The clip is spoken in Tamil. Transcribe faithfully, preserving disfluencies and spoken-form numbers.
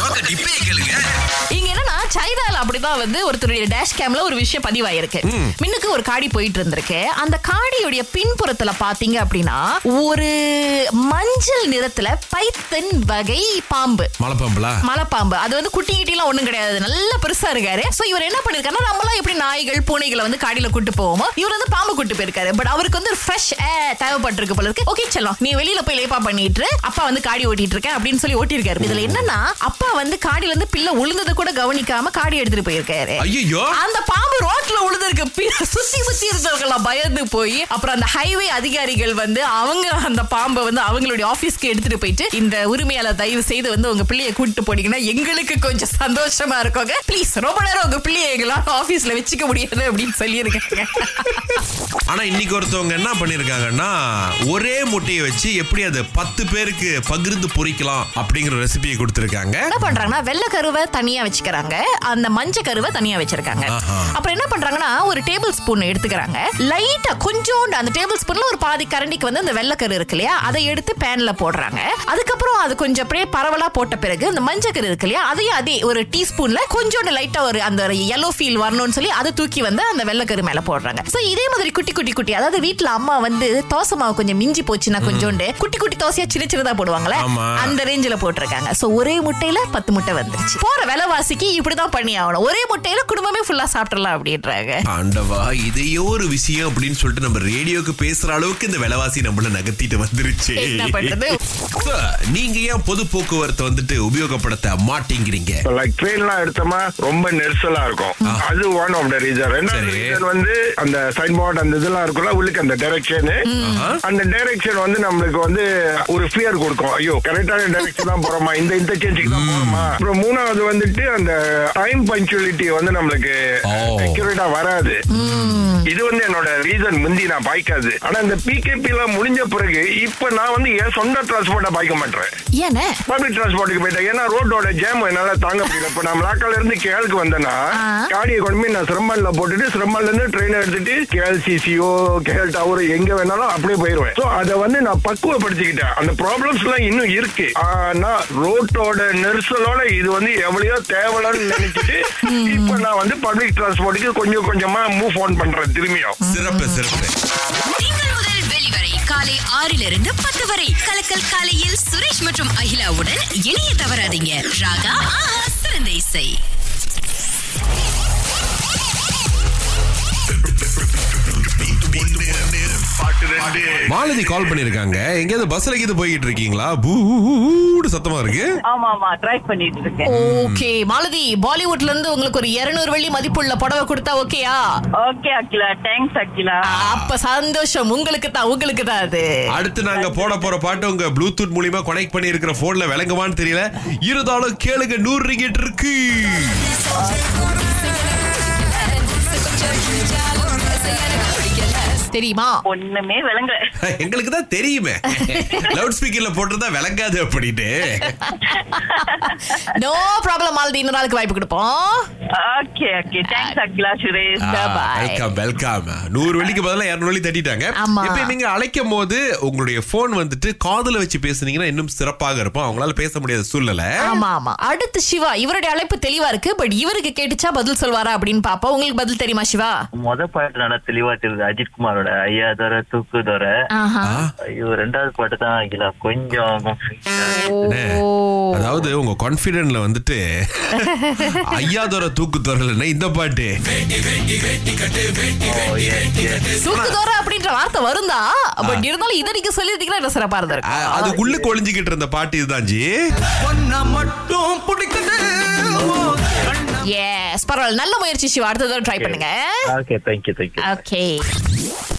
ஒருத்தருடைய டேஷ் கேம்ல ஒரு விஷயம் பதிவாயிருக்கு. மின்னுக்கு ஒரு காடி போயிட்டு இருந்திருக்கு. அந்த காடியுடைய பின்புறத்துல பாத்தீங்க அப்படின்னா ஒரு மஞ்சள் நிறத்துல பைத்தன் வகை பாம்பு, மலைப்பாம்புல மலைப்பாம்பு. அது வந்து குட்டி கிட்டி எல்லாம் ஒண்ணும் கிடையாது, நல்ல பெருசா இருக்காரு. சோ இவர் என்ன பண்ணிருக்காருன்னா, நம்மளாம் எப்படி நாய்கள் பூனைகளை வந்து காடியில கூட்டு போவோமோ, இவர் வந்து பாம்பு கூட்டு போயிருக்காரு. பட் அவருக்கு வந்து ஒரு ஃப்ரெஷ் ஏர் தேவைப்பட்டிருக்கு போல இருக்கு. ஓகே செல்லம், நீ வெளியில போய் லேப்பா பண்ணிட்டு அப்பா வந்து காடி ஓட்டிட்டு இருக்கேன் அப்படின்னு சொல்லி ஓட்டிருக்காரு. இதுல என்னன்னா, அப்பா வந்து காடியில இருந்து பிள்ளை உழுந்ததை கூட கவனிக்காம காடி எடுத்துட்டு போயிருக்காரு. அந்த பாம்பு ரோட்ல உழுதுருக்கு. சுத்தி சுத்தி இருந்தவர்கள் பயந்து போய் அப்புறம் அந்த ஹைவே அதிகாரிகள் வந்து அவங்க அந்த பாம்பை வந்து அவங்களுடைய ஆபீஸ்க்கு எடுத்துட்டு போயிட்டு, இந்த உரிமையாளர் தயவு செய்து வந்து உங்க பிள்ளையை கூட்டிட்டு போனீங்கன்னா எங்களுக்கு கொஞ்சம் சந்தோஷமா இருக்கோங்க, பிளீஸ் ரொம்ப நேரம் உங்க பிள்ளையை எங்களால் ஆபீஸ்ல வச்சுக்க முடியாது அப்படின்னு சொல்லி இருக்காங்க. ஆனா இன்னைக்கு ஒருத்தவங்க என்ன பண்ணிருக்காங்கன்னா, ஒரே முட்டையை வச்சு எப்படி அது பத்து பேருக்கு பகிர்ந்து பொரிக்கலாம் அப்படிங்கிற ரெசிபியை கொடுத்திருக்காங்க. என்ன பண்றாங்கன்னா, வெள்ளை கருவை தனியா வச்சுக்கிறாங்க, அந்த மஞ்சள் கருவை தனியா வச்சிருக்காங்க. அப்புறம் என்ன பண்றாங்கன்னா, ஒரு டேபிள் ஸ்பூன் எடுத்துக்கிறாங்க, லைட்டா கொஞ்சோண்டு அந்த டேபிள் ஸ்பூன்ல ஒரு பாதி கரண்டிக்கு வந்து அந்த வெள்ளைக்கரு இருக்கு இல்லையா, அதை எடுத்து பேன்ல போடுறாங்க. அதுக்கப்புறம் அது கொஞ்சம் அப்படியே பரவலா போட்ட பிறகு இந்த மஞ்சள் கரு இருக்கு இல்லையா, அதையும் அதே ஒரு டீஸ்பூன்ல கொஞ்சோண்டு லைட்டா ஒரு அந்த எல்லோ ஃபீல் வரணும்னு சொல்லி அதை தூக்கி வந்து அந்த வெள்ளைக்கரு மேல போடுறாங்க. இதே மாதிரி குட்டி குட்டி குட்டி, அதாவது வீட்டுல அம்மா வந்து தோசை மாவு கொஞ்சம் மிஞ்சி போச்சுன்னா கொஞ்சோண்டு குட்டி குட்டி தோசையா சின்ன சின்னதா போடுவாங்களே, அந்த ரேஞ்சில போட்டிருக்காங்க. சோ ஒரே முட்டையில பத்து முட்டை வந்துருச்சு. போற விலைவாசிக்கு இப்படிதான் பண்ணி ஆகணும், ஒரே முட்டையில குடும்பமே ஃபுல்லா சாப்பிடலாம் அப்படின்றாங்க. ஆண்டவா, இதையோ ஒரு விஷயம் அப்படின்னு சொல்லிட்டு நம்ம ரேடியோக்கு பேசுற அளவுக்கு இந்த விலைவாசி நம்மள நகர்த்திட்டு வந்துருச்சு. என்ன பண்றது? நீங்க ஏன் பொது போக்குவரத்தை வந்துட்டு உபயோகப்படுத்த மாட்டேங்கிறீங்க? லைக் ட்ரெயின்லாம் எடுத்தோமா ரொம்ப நெரிசலா இருக்கும், அது ஒன் ஆஃப் த ரீசன். ரெண்டாவது ரீசன் வந்து அந்த சைன் போர்ட் அந்த இதெல்லாம் இருக்குல்ல, உள்ளுக்கு அந்த டைரக்ஷன் அந்த டைரக்ஷன் வந்து நம்மளுக்கு வந்து ஒரு ஃபியர் கொடுக்கும். ஐயோ கரெக்டான டைரக்ஷன் தான் போறோமா, இந்த இன்டர்சேஞ்சுக்கு தான் போறோமா. அப்புறம் மூணாவது வந்துட்டு அந்த டைம் பஞ்சுவாலிட்டி வந்து நம்மளுக்கு அக்யூரேட்டா வராது. இது வந்து என்னோட ரீசன் முந்தி நான் பாய்க்காது. ஆனா இந்த பிகேபி எல்லாம் முடிஞ்ச பிறகு இப்ப நான் வந்து என் சொந்த டிரான்ஸ்போர்ட்டை பாய்க்க மாட்டேன், பப்ளிக் டிரான்ஸ்போர்ட்டுக்கு போயிட்டேன். ஏன்னா ரோடோட ஜாம் என்னால தாங்க முடியல. இப்ப நான் லாக்கால இருந்து கேளுக்கு வந்தேன்னா காடி கொண்டு நான் சிரமல்ல போட்டுட்டு சிரமல்ல இருந்து ட்ரெயின் எடுத்துட்டு கேஎல்சிசியோ கேஎல் டவர் எங்க வேணாலும் அப்படியே போயிருவேன். சோ அத வந்து நான் பக்குவப்படுத்திக்கிட்டேன். அந்த ப்ராப்ளம்ஸ் எல்லாம் இன்னும் இருக்கு, ஆனா ரோட்டோட நெரிசலோட இது வந்து எவ்வளவோ தேவலன்னு நினைச்சிட்டு இப்ப நான் வந்து பப்ளிக் டிரான்ஸ்போர்ட்டுக்கு கொஞ்சம் கொஞ்சமா மூவ் ஆன் பண்றேன் திரும்பியும். சிறப்பு சிறப்பு. திங்கள் முதல் வெளிவரை காலை ஆறிலிருந்து பத்து வரை கலக்கல் காலையில் சுரேஷ் மற்றும் அகிலாவுடன் இணைய தவறாதீங்க. ராகா ஆஹா சிறந்த இசை. மாலதி கால் பண்ணிருக்காங்க, எங்கயாவது பஸ்ல கிட்ட போயிட்டு இருக்கீங்களா? பூடு சத்தமா இருக்கு. ஆமா ஆமா, டிரைவ் பண்ணிட்டு இருக்கேன். ஓகே மாலதி, பாலிவுட்ல இருந்து உங்களுக்கு ஒரு இருநூறு வெள்ளி மதிப்புள்ள புடவை கொடுத்தா ஓகேயா? Okay Akila, thanks Akila. அப்ப சந்தோஷம் உங்களுக்கு தான், உங்களுக்கு தான் அது. அடுத்து நாங்க போட போற பாட்டு உங்க ப்ளூடூத் மூலமா கனெக்ட் பண்ணி இருக்கிற போன்ல விளங்குமான்னு தெரியல, இருந்தாலும் கேளுங்க. நூறு ரிங்கிட் இருக்கு. தெரியுமா? ஒண்ணுமே விளங்க எங்களுக்கு தான் தெரியுமே, லவுட் ஸ்பீக்கர்ல போட்டுறதா விளங்காது அப்படிட்டு. நோ ப்ராப்ளம் மாலதி, இன்னொரு நாளுக்கு வாய்ப்பு கொடுப்போம். Okay okay, thanks Akila Suresh, bye. Welcome welcome. நூறு வெள்ளிக்கு பதிலா இருநூறு வெள்ளி தட்டிட்டாங்க. இப்போ நீங்க அழைக்கும் போது உங்களுடைய போன் வந்துட்டு காதுல வச்சு பேசுனீங்கன்னா இன்னும் சிறப்பாக இருக்கும். அவங்களால பேச முடியாத சூழ்நிலை. ஆமா ஆமா. அடுத்து சிவா, இவருடைய அழைப்பு தெளிவா இருக்கு, பட் இவருக்கு கேட்டுச்சா பதில் சொல்வாரா அப்படின்னு பாப்போம். உங்களுக்கு பதில் தெரியுமா சிவா? முத பாட்டு நல்லா தெளிவா தெரியுது, அஜித் குமார் ஐயா தோற தூக்கு தோற. ஐயோ ரெண்டாவது பாட்டு தான் ஆகிலா கொஞ்சம். அதாவது உங்க கான்பிடென்ட்ல வந்துட்டு ஐயா தோற தூக்கு தோறல இந்த பாட்டு தூக்கு தோற அப்படின்ற வார்த்தை வருந்தா, பட் இருந்தாலும் இதை நீங்க சொல்லி இருக்கீங்களா, சிறப்பா இருந்தா. அதுக்குள்ள கொழிஞ்சுக்கிட்டு இருந்த பாட்டு இதுதான் ஜி. மட்டும் பிடிக்குது. Yes, பரவாயில்ல, நல்ல முயற்சி சிவா. அடுத்த தடவை ட்ரை பண்ணுங்க. Okay, thank you thank you. Okay.